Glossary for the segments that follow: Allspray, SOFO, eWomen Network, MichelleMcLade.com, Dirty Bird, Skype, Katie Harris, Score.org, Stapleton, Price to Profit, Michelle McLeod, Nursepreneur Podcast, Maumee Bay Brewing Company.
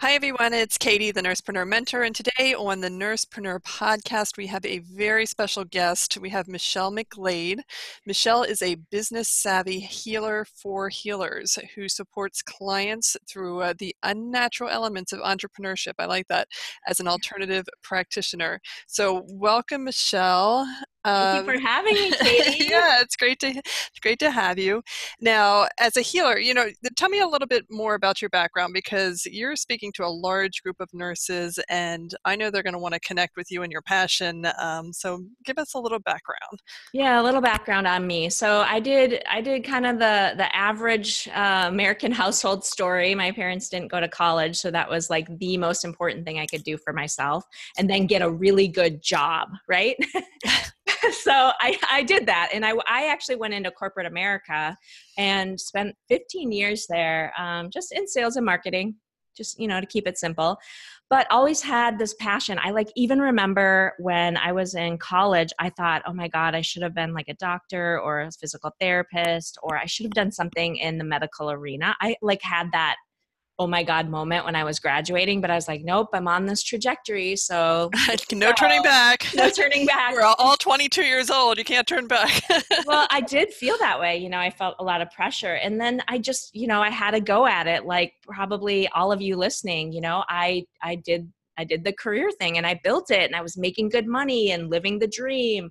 Hi everyone, it's Katie, the Nursepreneur Mentor, and today on the Nursepreneur Podcast, we have a very special guest. We have Michelle McLeod. Michelle is a business-savvy healer for healers who supports clients through the unnatural elements of entrepreneurship. I like that, as an alternative practitioner. So welcome, Michelle. Thank you for having me, Katie. Yeah, it's great to have you. Now, as a healer, tell me a little bit more about your background, because you're speaking to a large group of nurses, and I know they're going to want to connect with you and your passion. So, give us a little background. Yeah, a little background on me. So, I did kind of the average American household story. My parents didn't go to college, so that was like the most important thing I could do for myself, and then get a really good job, right? So I did that. And I actually went into corporate America and spent 15 years there just in sales and marketing, just, to keep it simple, but always had this passion. I even remember when I was in college, I thought, oh my God, I should have been a doctor or a physical therapist, or I should have done something in the medical arena. I had that, oh my God, moment when I was graduating, but I was nope, I'm on this trajectory. So no turning back. We're all 22 years old. You can't turn back. Well, I did feel that way. I felt a lot of pressure, and then I just, I had a go at it. Probably all of you listening, I did the career thing, and I built it, and I was making good money and living the dream,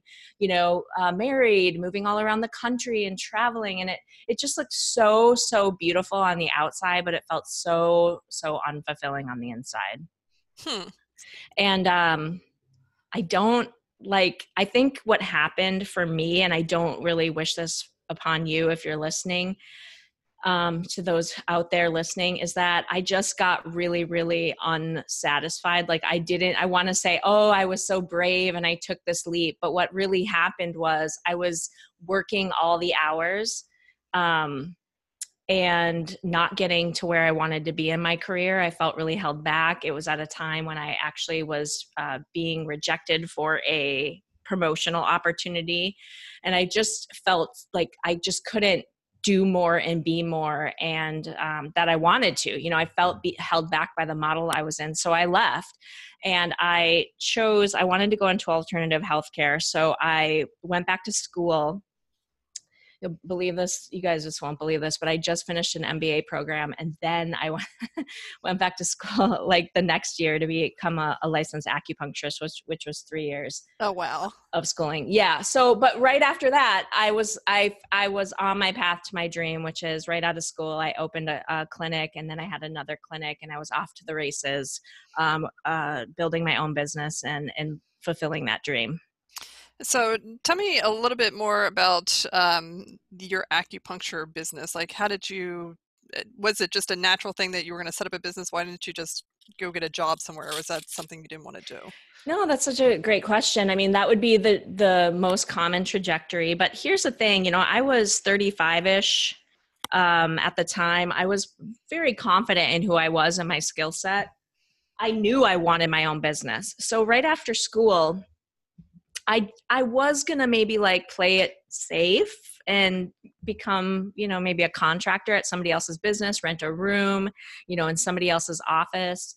married, moving all around the country and traveling. And it just looked so, so beautiful on the outside, but it felt so, so unfulfilling on the inside. And I think what happened for me, and I don't really wish this upon you if you're listening, to those out there listening, is that I just got really, really unsatisfied. I want to say, oh, I was so brave and I took this leap. But what really happened was I was working all the hours, and not getting to where I wanted to be in my career. I felt really held back. It was at a time when I actually was being rejected for a promotional opportunity. And I just felt like I just couldn't do more and be more, and that I wanted to. I felt held back by the model I was in. So I left, and I wanted to go into alternative healthcare. So I went back to school. You'll believe this, you guys just won't believe this, but I just finished an MBA program, and then I went back to school the next year to become a licensed acupuncturist, which was 3 years. Oh wow! Of schooling, yeah. So, but right after that, I was on my path to my dream, which is right out of school. I opened a clinic, and then I had another clinic, and I was off to the races, building my own business and fulfilling that dream. So tell me a little bit more about your acupuncture business. Was it just a natural thing that you were going to set up a business? Why didn't you just go get a job somewhere? Or was that something you didn't want to do? No, that's such a great question. I mean, that would be the most common trajectory. But here's the thing, I was 35-ish at the time. I was very confident in who I was and my skill set. I knew I wanted my own business. So right after school, I was going to maybe play it safe and become, maybe a contractor at somebody else's business, rent a room, in somebody else's office.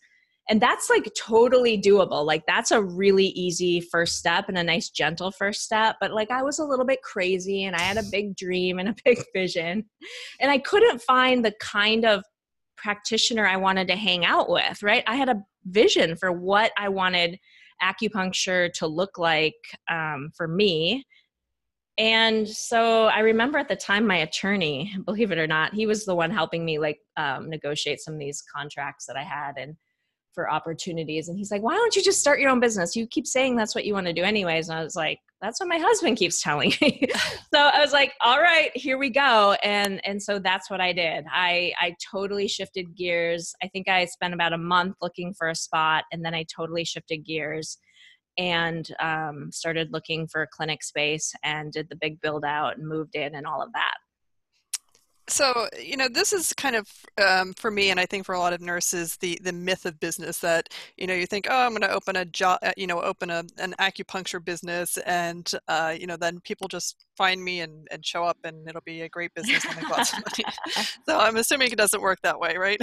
And that's totally doable. That's a really easy first step and a nice gentle first step. But I was a little bit crazy, and I had a big dream and a big vision, and I couldn't find the kind of practitioner I wanted to hang out with, right? I had a vision for what I wanted acupuncture to look like for me. And so I remember at the time, my attorney, believe it or not, he was the one helping me negotiate some of these contracts that I had and for opportunities. And he's like, why don't you just start your own business? You keep saying that's what you want to do anyways. And I was like, that's what my husband keeps telling me. So I was like, all right, here we go. And so that's what I did. I totally shifted gears. I think I spent about a month looking for a spot, and then I totally shifted gears and started looking for a clinic space and did the big build out and moved in and all of that. So, you know, this is kind of, for me, and I think for a lot of nurses, the myth of business that, you know, you think, oh, I'm going to open a job, you know, open an acupuncture business and, you know, then people just find me and show up and it'll be a great business and make lots of money. So I'm assuming it doesn't work that way, right?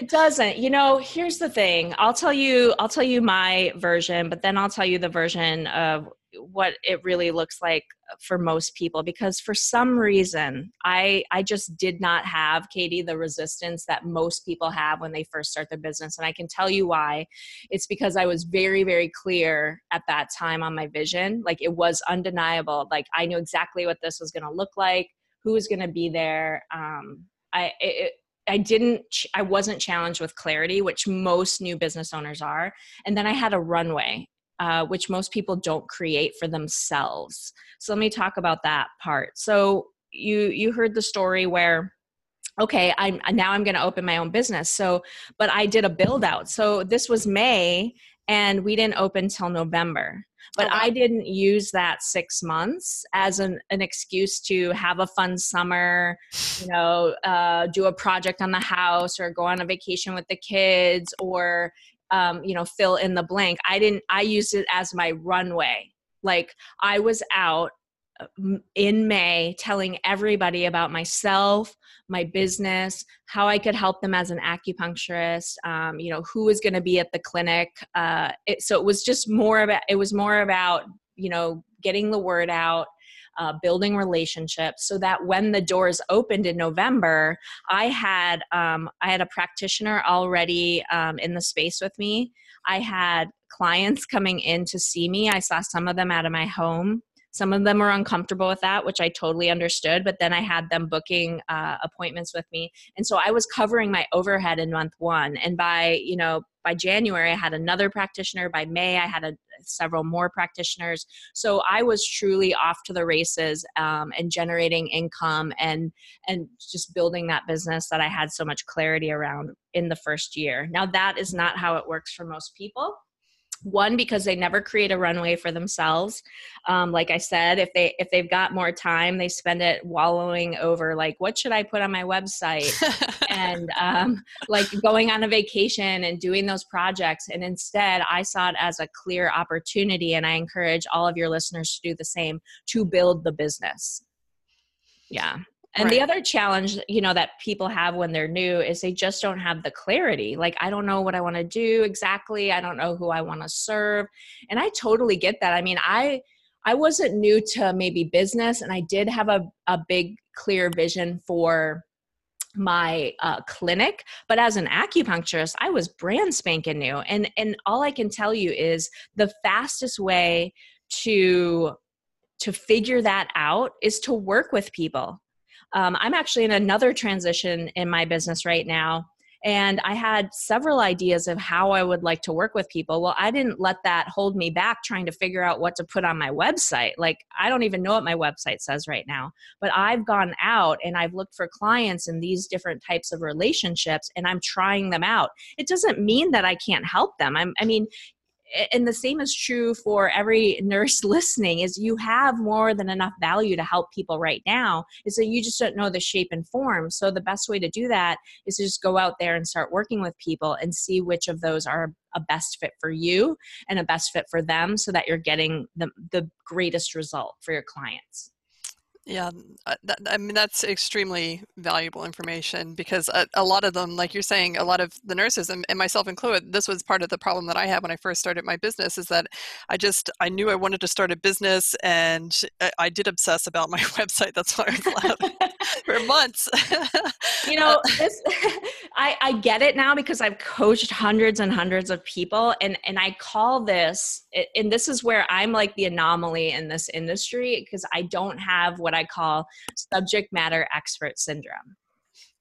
It doesn't. You know, here's the thing. I'll tell you my version, but then I'll tell you the version of what it really looks like for most people, because for some reason, I just did not have, Katie, the resistance that most people have when they first start their business. And I can tell you why. It's because I was very, very clear at that time on my vision. Like, it was undeniable. Like, I knew exactly what this was going to look like, who was going to be there. I wasn't challenged with clarity, which most new business owners are. And then I had a runway, which most people don't create for themselves. So let me talk about that part. So you heard the story where, okay, I'm going to open my own business. So, but I did a build out. So this was May and we didn't open till November. But okay, I didn't use that 6 months as an excuse to have a fun summer, you know, do a project on the house or go on a vacation with the kids or, you know, fill in the blank. I used it as my runway. Like, I was out in May telling everybody about myself, my business, how I could help them as an acupuncturist, you know, who was going to be at the clinic. So it was just more about, you know, getting the word out, building relationships, so that when the doors opened in November, I had a practitioner already in the space with me. I had clients coming in to see me. I saw some of them out of my home. Some of them were uncomfortable with that, which I totally understood, but then I had them booking appointments with me. And so I was covering my overhead in month one. And by January, I had another practitioner. By May, I had several more practitioners. So I was truly off to the races and generating income and just building that business that I had so much clarity around in the first year. Now, that is not how it works for most people. One, because they never create a runway for themselves. Like I said, if they've got more time, they spend it wallowing over, like, what should I put on my website? And like going on a vacation and doing those projects. And instead, I saw it as a clear opportunity. And I encourage all of your listeners to do the same, to build the business. Yeah. And right, the other challenge, you know, that people have when they're new is they just don't have the clarity. Like, I don't know what I want to do exactly. I don't know who I want to serve. And I totally get that. I mean, I wasn't new to maybe business, and I did have a big, clear vision for my clinic, but as an acupuncturist, I was brand spanking new. And all I can tell you is the fastest way to figure that out is to work with people. I'm actually in another transition in my business right now, and I had several ideas of how I would like to work with people. Well, I didn't let that hold me back trying to figure out what to put on my website. Like, I don't even know what my website says right now, but I've gone out and I've looked for clients in these different types of relationships, and I'm trying them out. It doesn't mean that I can't help them. And the same is true for every nurse listening, is you have more than enough value to help people right now. Is that you just don't know the shape and form. So the best way to do that is to just go out there and start working with people and see which of those are a best fit for you and a best fit for them, so that you're getting the greatest result for your clients. Yeah, I mean, that's extremely valuable information, because a lot of them, like you're saying, a lot of the nurses, and myself included, this was part of the problem that I had when I first started my business, is that I knew I wanted to start a business, and I did obsess about my website. That's why I was laughing for months. You know, I get it now, because I've coached hundreds and hundreds of people, and I call this, and this is where I'm like the anomaly in this industry, because I don't have what I call subject matter expert syndrome.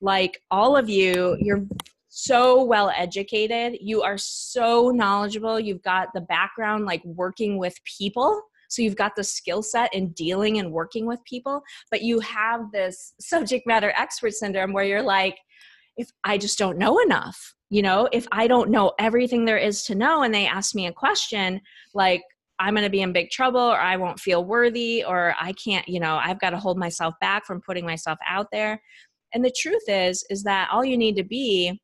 Like, all of you, you're so well educated, you are so knowledgeable, you've got the background, like working with people. So you've got the skill set in dealing and working with people, but you have this subject matter expert syndrome where you're like, if I just don't know enough, you know, if I don't know everything there is to know, and they ask me a question, like, I'm going to be in big trouble, or I won't feel worthy, or I can't, you know, I've got to hold myself back from putting myself out there. And the truth is that all you need to be,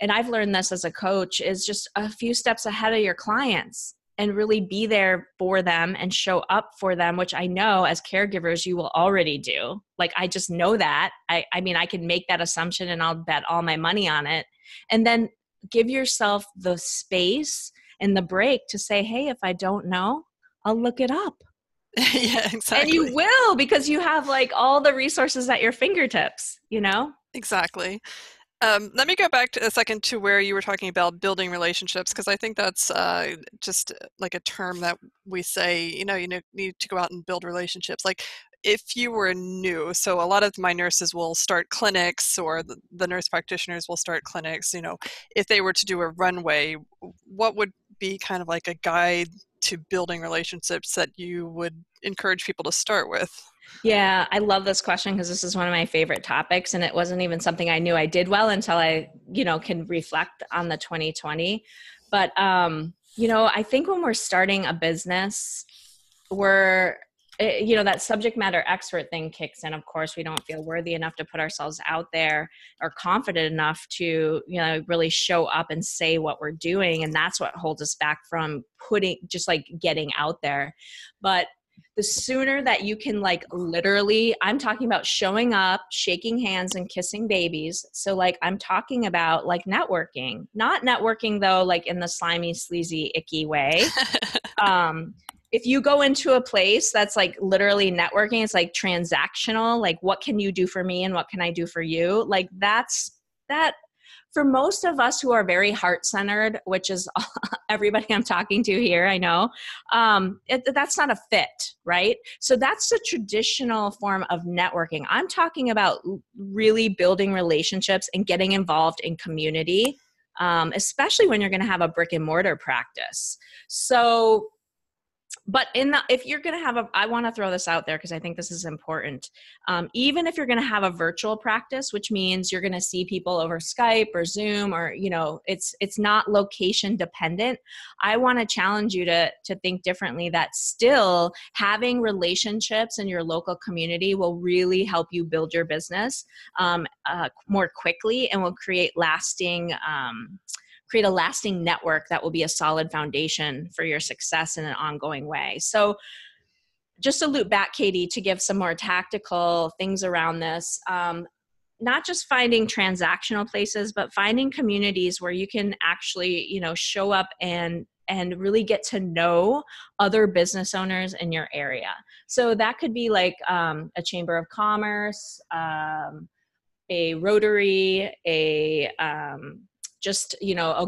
and I've learned this as a coach, is just a few steps ahead of your clients and really be there for them and show up for them, which I know as caregivers, you will already do. Like, I just know that. I mean, I can make that assumption and I'll bet all my money on it. And then give yourself the space and the break to say, hey, if I don't know, I'll look it up. Yeah, exactly. And you will, because you have like all the resources at your fingertips, you know? Exactly. Let me go back to a second to where you were talking about building relationships, because I think that's just like a term that we say, you need to go out and build relationships. Like, if you were new, so a lot of my nurses will start clinics, or the nurse practitioners will start clinics, if they were to do a runway, what would be kind of like a guide to building relationships that you would encourage people to start with? Yeah, I love this question because this is one of my favorite topics, and it wasn't even something I knew I did well until I, can reflect on the 2020. But, I think when we're starting a business, that subject matter expert thing kicks in. Of course, we don't feel worthy enough to put ourselves out there or confident enough to, really show up and say what we're doing. And that's what holds us back from getting out there. But the sooner that you can literally, I'm talking about showing up, shaking hands and kissing babies. So I'm talking about networking, not networking though, in the slimy, sleazy, icky way. If you go into a place that's literally networking, it's transactional, what can you do for me and what can I do for you? For most of us who are very heart-centered, which is everybody I'm talking to here, I know, that's not a fit, right? So that's the traditional form of networking. I'm talking about really building relationships and getting involved in community, especially when you're going to have a brick and mortar practice. So, but if you're going to have I want to throw this out there because I think this is important. Even if you're going to have a virtual practice, which means you're going to see people over Skype or Zoom or, it's not location dependent. I want to challenge you to think differently, that still having relationships in your local community will really help you build your business more quickly and will create a lasting network that will be a solid foundation for your success in an ongoing way. So just to loop back, Katie, to give some more tactical things around this, not just finding transactional places, but finding communities where you can actually, show up and really get to know other business owners in your area. So that could be a chamber of commerce, a Rotary, a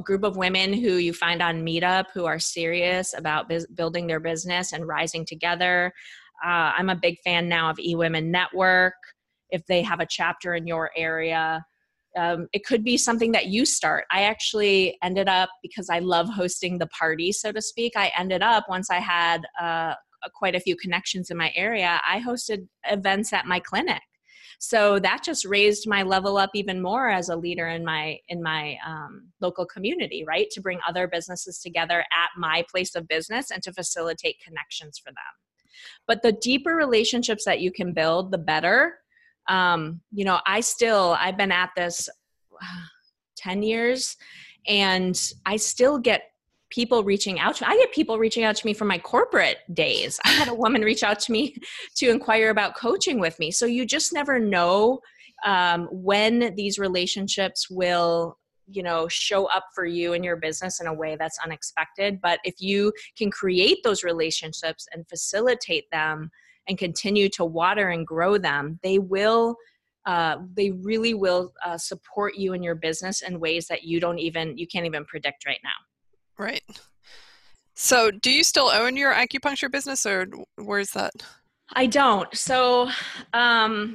group of women who you find on Meetup who are serious about building their business and rising together. I'm a big fan now of eWomen Network, if they have a chapter in your area. It could be something that you start. I actually ended up, because I love hosting the party, so to speak, I ended up, once I had quite a few connections in my area, I hosted events at my clinic. So that just raised my level up even more as a leader in my local community, right? To bring other businesses together at my place of business and to facilitate connections for them. But the deeper relationships that you can build, the better. I've been at this 10 years and I still get people reaching out to me. I get people reaching out to me from my corporate days. I had a woman reach out to me to inquire about coaching with me. So you just never know when these relationships will, show up for you and your business in a way that's unexpected. But if you can create those relationships and facilitate them and continue to water and grow them, they really will support you in your business in ways that you can't even predict right now. Right. So do you still own your acupuncture business, or where's that? I don't. So, I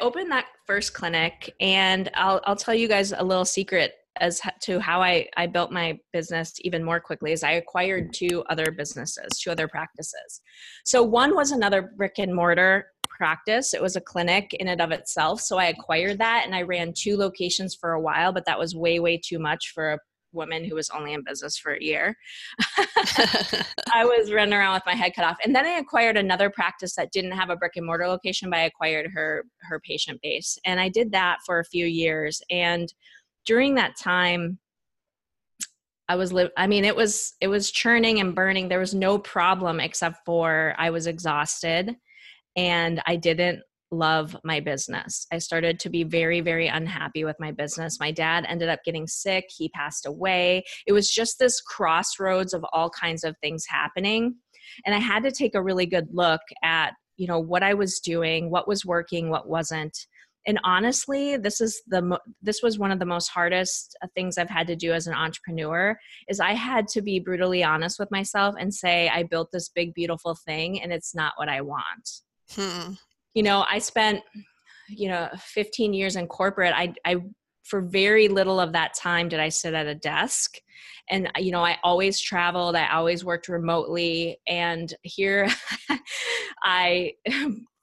opened that first clinic, and I'll tell you guys a little secret as to how I built my business even more quickly, is I acquired two other practices. So one was another brick and mortar practice. It was a clinic in and of itself. So I acquired that and I ran two locations for a while, but that was way, way too much for woman who was only in business for a year. I was running around with my head cut off. And then I acquired another practice that didn't have a brick and mortar location, but I acquired her patient base. And I did that for a few years. And during that time, it was churning and burning. There was no problem except for I was exhausted and I didn't love my business. I started to be very, very unhappy with my business. My dad ended up getting sick. He passed away. It was just this crossroads of all kinds of things happening. And I had to take a really good look at, what I was doing, what was working, what wasn't. And honestly, this was one of the most hardest things I've had to do as an entrepreneur, is I had to be brutally honest with myself and say, I built this big, beautiful thing and it's not what I want. I spent, 15 years in corporate. I for very little of that time did I sit at a desk. And, I always traveled. I always worked remotely. And here I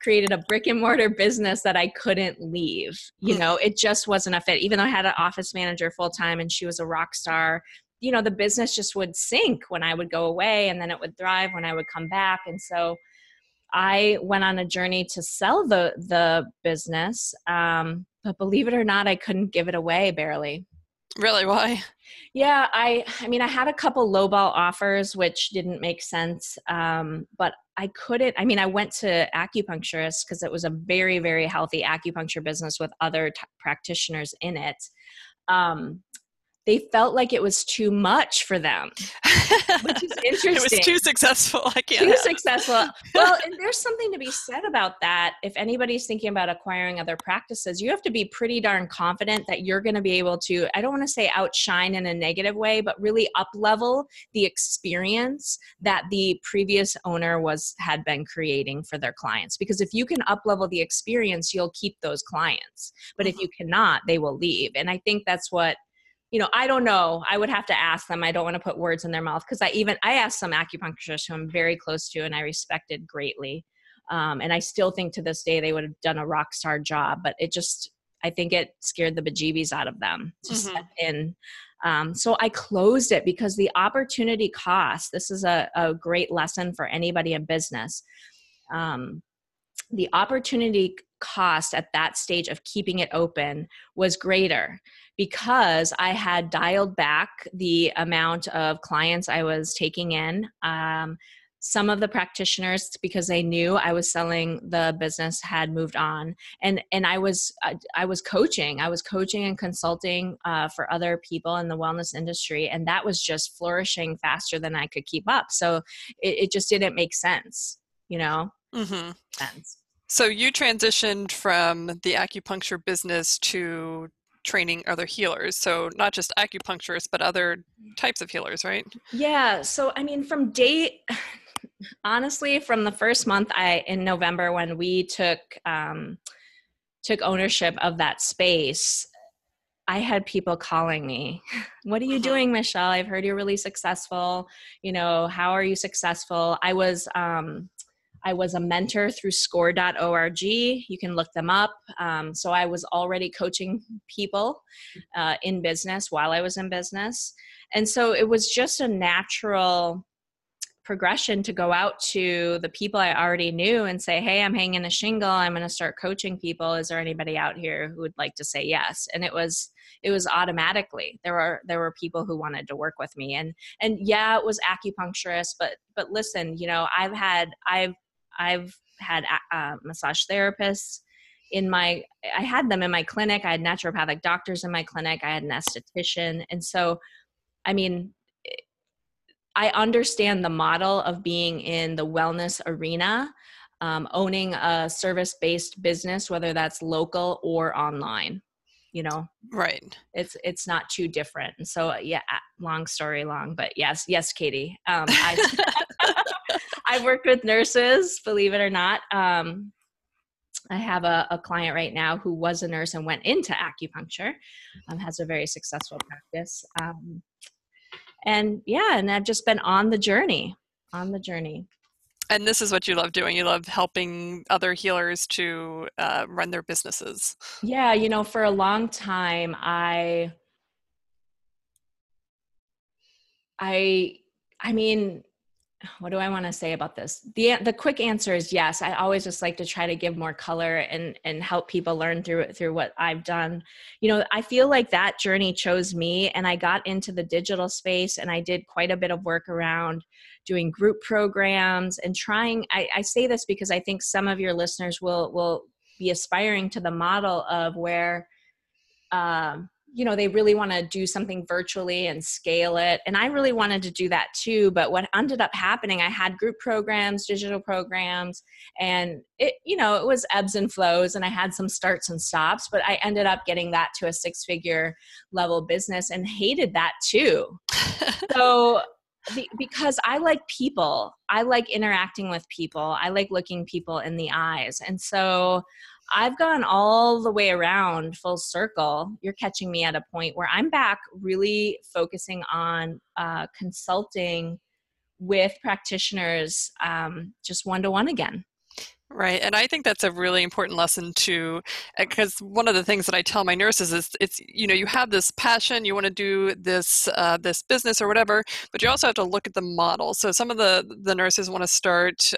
created a brick and mortar business that I couldn't leave. It just wasn't a fit. Even though I had an office manager full time and she was a rock star, the business just would sink when I would go away, and then it would thrive when I would come back. And so I went on a journey to sell the business. But believe it or not, I couldn't give it away barely. Really? Why? Yeah. I had a couple lowball offers, which didn't make sense. But I couldn't, I went to acupuncturists because it was a very, very healthy acupuncture business with other practitioners in it. They felt like it was too much for them, which is interesting. It was too successful. Too successful. Well, and there's something to be said about that. If anybody's thinking about acquiring other practices, you have to be pretty darn confident that you're going to be able to, I don't want to say outshine in a negative way, but really up-level the experience that the previous owner had been creating for their clients. Because if you can up-level the experience, you'll keep those clients. But if you cannot, they will leave. And I think that's what, I don't know. I would have to ask them. I don't want to put words in their mouth, because I asked some acupuncturists who I'm very close to and I respected greatly. And I still think to this day they would have done a rock star job, but I think it scared the bejeebies out of them to step in. So I closed it because the opportunity cost, this is a great lesson for anybody in business. The opportunity cost at that stage of keeping it open was greater because I had dialed back the amount of clients I was taking in. Some of the practitioners, because they knew I was selling the business, had moved on, and I was coaching and consulting for other people in the wellness industry, and that was just flourishing faster than I could keep up. So it just didn't make sense, Sense. So you transitioned from the acupuncture business to training other healers. So not just acupuncturists, but other types of healers, right? Yeah. So, from the first month in November, when we took ownership of that space, I had people calling me. What are you doing, Michelle? I've heard you're really successful. How are you successful? I was a mentor through Score.org. You can look them up. So I was already coaching people in business while I was in business. And so it was just a natural progression to go out to the people I already knew and say, hey, I'm hanging a shingle. I'm going to start coaching people. Is there anybody out here who would like to say yes? And it was automatically, there were people who wanted to work with me, and yeah, it was acupuncturists, but listen, I've had massage therapists I had them in my clinic. I had naturopathic doctors in my clinic. I had an esthetician. And so, I understand the model of being in the wellness arena, owning a service-based business, whether that's local or online, Right. It's not too different. And so, yeah, long story long, but yes, Katie. I've worked with nurses, believe it or not. I have a client right now who was a nurse and went into acupuncture, has a very successful practice. And I've just been on the journey. And this is what you love doing. You love helping other healers to run their businesses. Yeah. For a long time, I mean, what do I want to say about this? The quick answer is yes. I always just like to try to give more color and help people learn through what I've done. You know, I feel like that journey chose me, and I got into the digital space, and I did quite a bit of work around doing group programs and trying. I say this because I think some of your listeners will be aspiring to the model of where, you know, they really want to do something virtually and scale it. And I really wanted to do that too. But what ended up happening, I had group programs, digital programs, and it, you know, it was ebbs and flows, and I had some starts and stops, but I ended up getting that to a 6-figure level business and hated that too. So because I like people, I like interacting with people, I like looking people in the eyes. And so I've gone all the way around full circle. You're catching me at a point where I'm back really focusing on consulting with practitioners, just one-to-one again. Right. And I think that's a really important lesson too, because one of the things that I tell my nurses is it's, you know, you have this passion, you want to do this, this business or whatever, but you also have to look at the model. So some of the nurses want to start,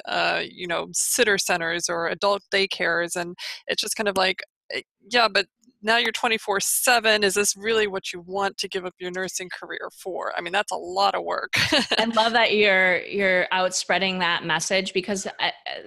you know, sitter centers or adult daycares. And it's just kind of like, yeah, but now you're 24/7. Is this really what you want to give up your nursing career for? I mean, that's a lot of work. I love that you're out spreading that message, because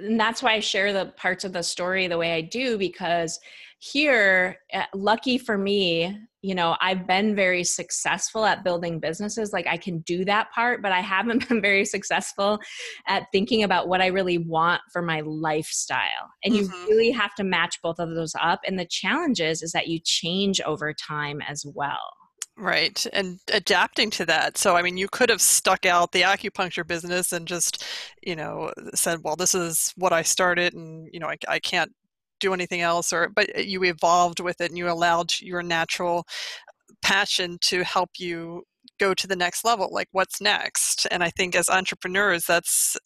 and that's why I share the parts of the story the way I do, because here, lucky for me, you know, I've been very successful at building businesses. Like I can do that part, but I haven't been very successful at thinking about what I really want for my lifestyle. And you really have to match both of those up. And the challenge is that you change over time as well. Right. And adapting to that. So, I mean, you could have stuck out the acupuncture business and just, you know, said, well, this is what I started and, you know, I can't do anything else, but you evolved with it and you allowed your natural passion to help you go to the next level, like what's next. And I think as entrepreneurs, that's,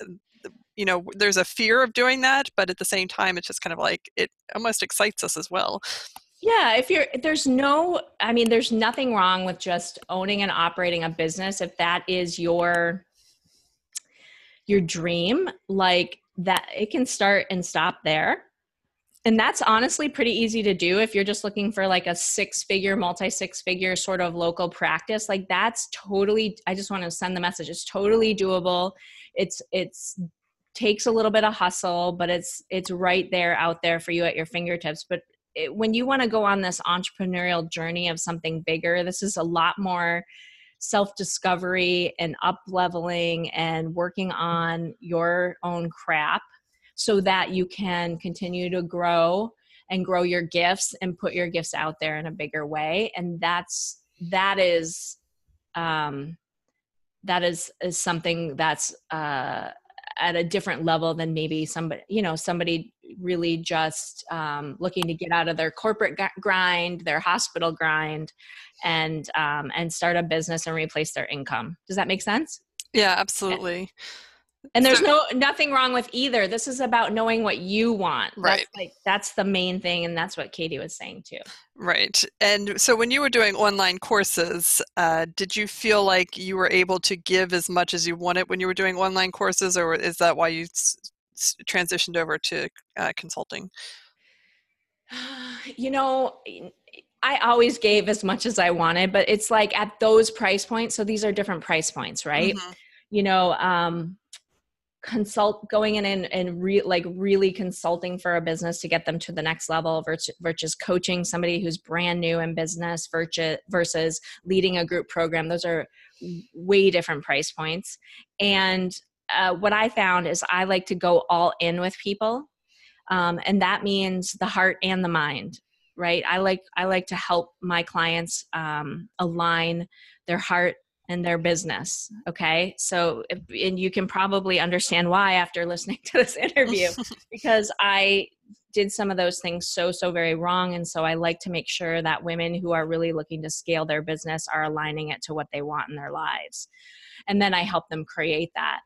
you know, there's a fear of doing that, but at the same time, it's just kind of like, it almost excites us as well. Yeah. There's nothing wrong with just owning and operating a business. If that is your dream, like that, it can start and stop there. And that's honestly pretty easy to do if you're just looking for like a 6-figure, multi-6-figure sort of local practice. Like that's totally, I just want to send the message. It's totally doable. It's takes a little bit of hustle, but it's right there out there for you at your fingertips. But when you want to go on this entrepreneurial journey of something bigger, this is a lot more self-discovery and up-leveling and working on your own crap, so that you can continue to grow and grow your gifts and put your gifts out there in a bigger way. And that is something that's at a different level than maybe somebody really just looking to get out of their corporate grind, their hospital grind, and start a business and replace their income. Does that make sense? Yeah, absolutely. Okay. And there's nothing wrong with either. This is about knowing what you want. Right. That's the main thing. And that's what Katie was saying too. Right. And so when you were doing online courses, did you feel like you were able to give as much as you wanted when you were doing online courses? Or is that why you transitioned over to consulting? You know, I always gave as much as I wanted, but it's like at those price points. So these are different price points, right? Mm-hmm. You know, going in and really consulting for a business to get them to the next level versus coaching somebody who's brand new in business versus leading a group program. Those are way different price points. And what I found is I like to go all in with people. And that means the heart and the mind, right? I like to help my clients align their heart and their business. Okay. So, and you can probably understand why after listening to this interview, because I did some of those things so very wrong. And so I like to make sure that women who are really looking to scale their business are aligning it to what they want in their lives. And then I help them create that.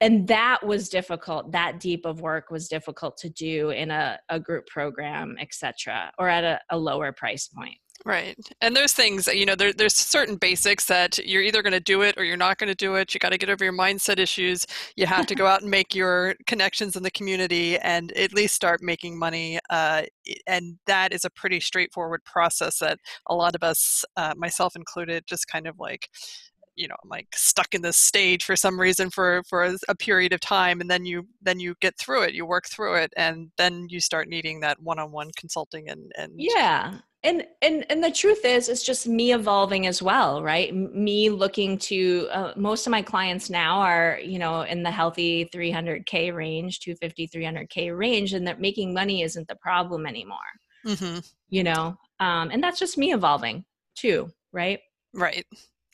And that was difficult. That deep of work was difficult to do in a group program, et cetera, or at a lower price point. Right. And there's things, you know, there's certain basics that you're either going to do it or you're not going to do it. You got to get over your mindset issues. You have to go out and make your connections in the community and at least start making money. And that is a pretty straightforward process that a lot of us, myself included, just kind of like, you know, like stuck in this stage for some reason for a period of time. And then you get through it, you work through it, and then you start needing that one-on-one consulting and yeah. And the truth is, it's just me evolving as well, right? Me looking to, most of my clients now are, you know, in the healthy 300K range, 250, 300K range, and that making money isn't the problem anymore, mm-hmm. you know? And that's just me evolving too, right? Right.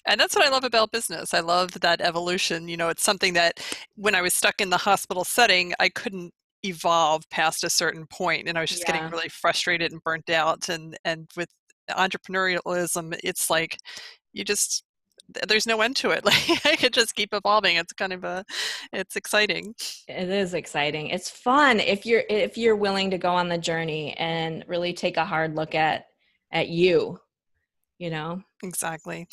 And that's what I love about business. I love that evolution. You know, it's something that when I was stuck in the hospital setting, I couldn't evolve past a certain point, and I was just getting really frustrated and burnt out. And with entrepreneurialism, it's like you just, there's no end to it. Like I could just keep evolving. It's kind of it's exciting. It is exciting. It's fun if you're willing to go on the journey and really take a hard look at you. You know? Exactly.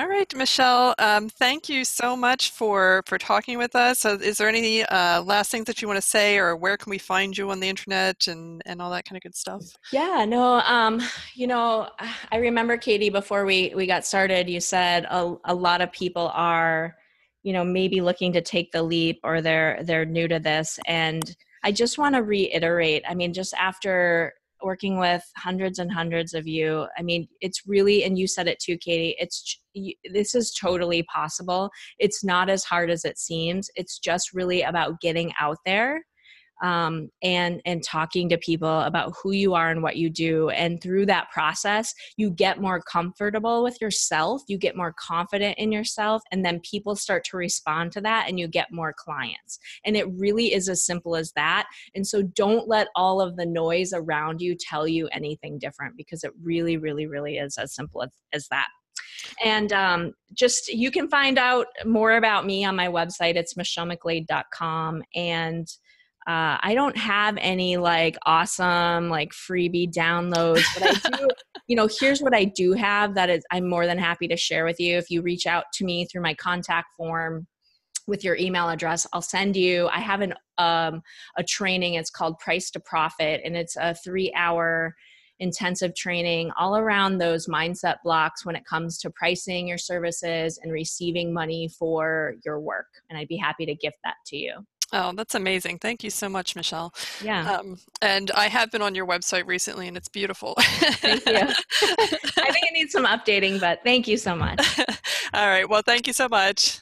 All right, Michelle, thank you so much for talking with us. So is there any last things that you want to say, or where can we find you on the internet and all that kind of good stuff? Yeah, no, you know, I remember, Katie, before we got started, you said a lot of people are, you know, maybe looking to take the leap, or they're new to this. And I just want to reiterate, I mean, just after working with hundreds and hundreds of you, I mean, it's really, and you said it too, Katie, this is totally possible. It's not as hard as it seems. It's just really about getting out there and talking to people about who you are and what you do. And through that process, you get more comfortable with yourself, you get more confident in yourself, and then people start to respond to that, and you get more clients. And it really is as simple as that. And so don't let all of the noise around you tell you anything different, because it really, really, really is as simple as that. And just, you can find out more about me on my website. It's MichelleMcLade.com. And I don't have any like awesome like freebie downloads, but I do, you know, here's what I do have that is I'm more than happy to share with you. If you reach out to me through my contact form with your email address, I'll send you, I have a training, it's called Price to Profit, and it's a 3-hour intensive training all around those mindset blocks when it comes to pricing your services and receiving money for your work. And I'd be happy to gift that to you. Oh, that's amazing. Thank you so much, Michelle. Yeah. And I have been on your website recently, and it's beautiful. Thank you. I think it needs some updating, but thank you so much. All right. Well, thank you so much.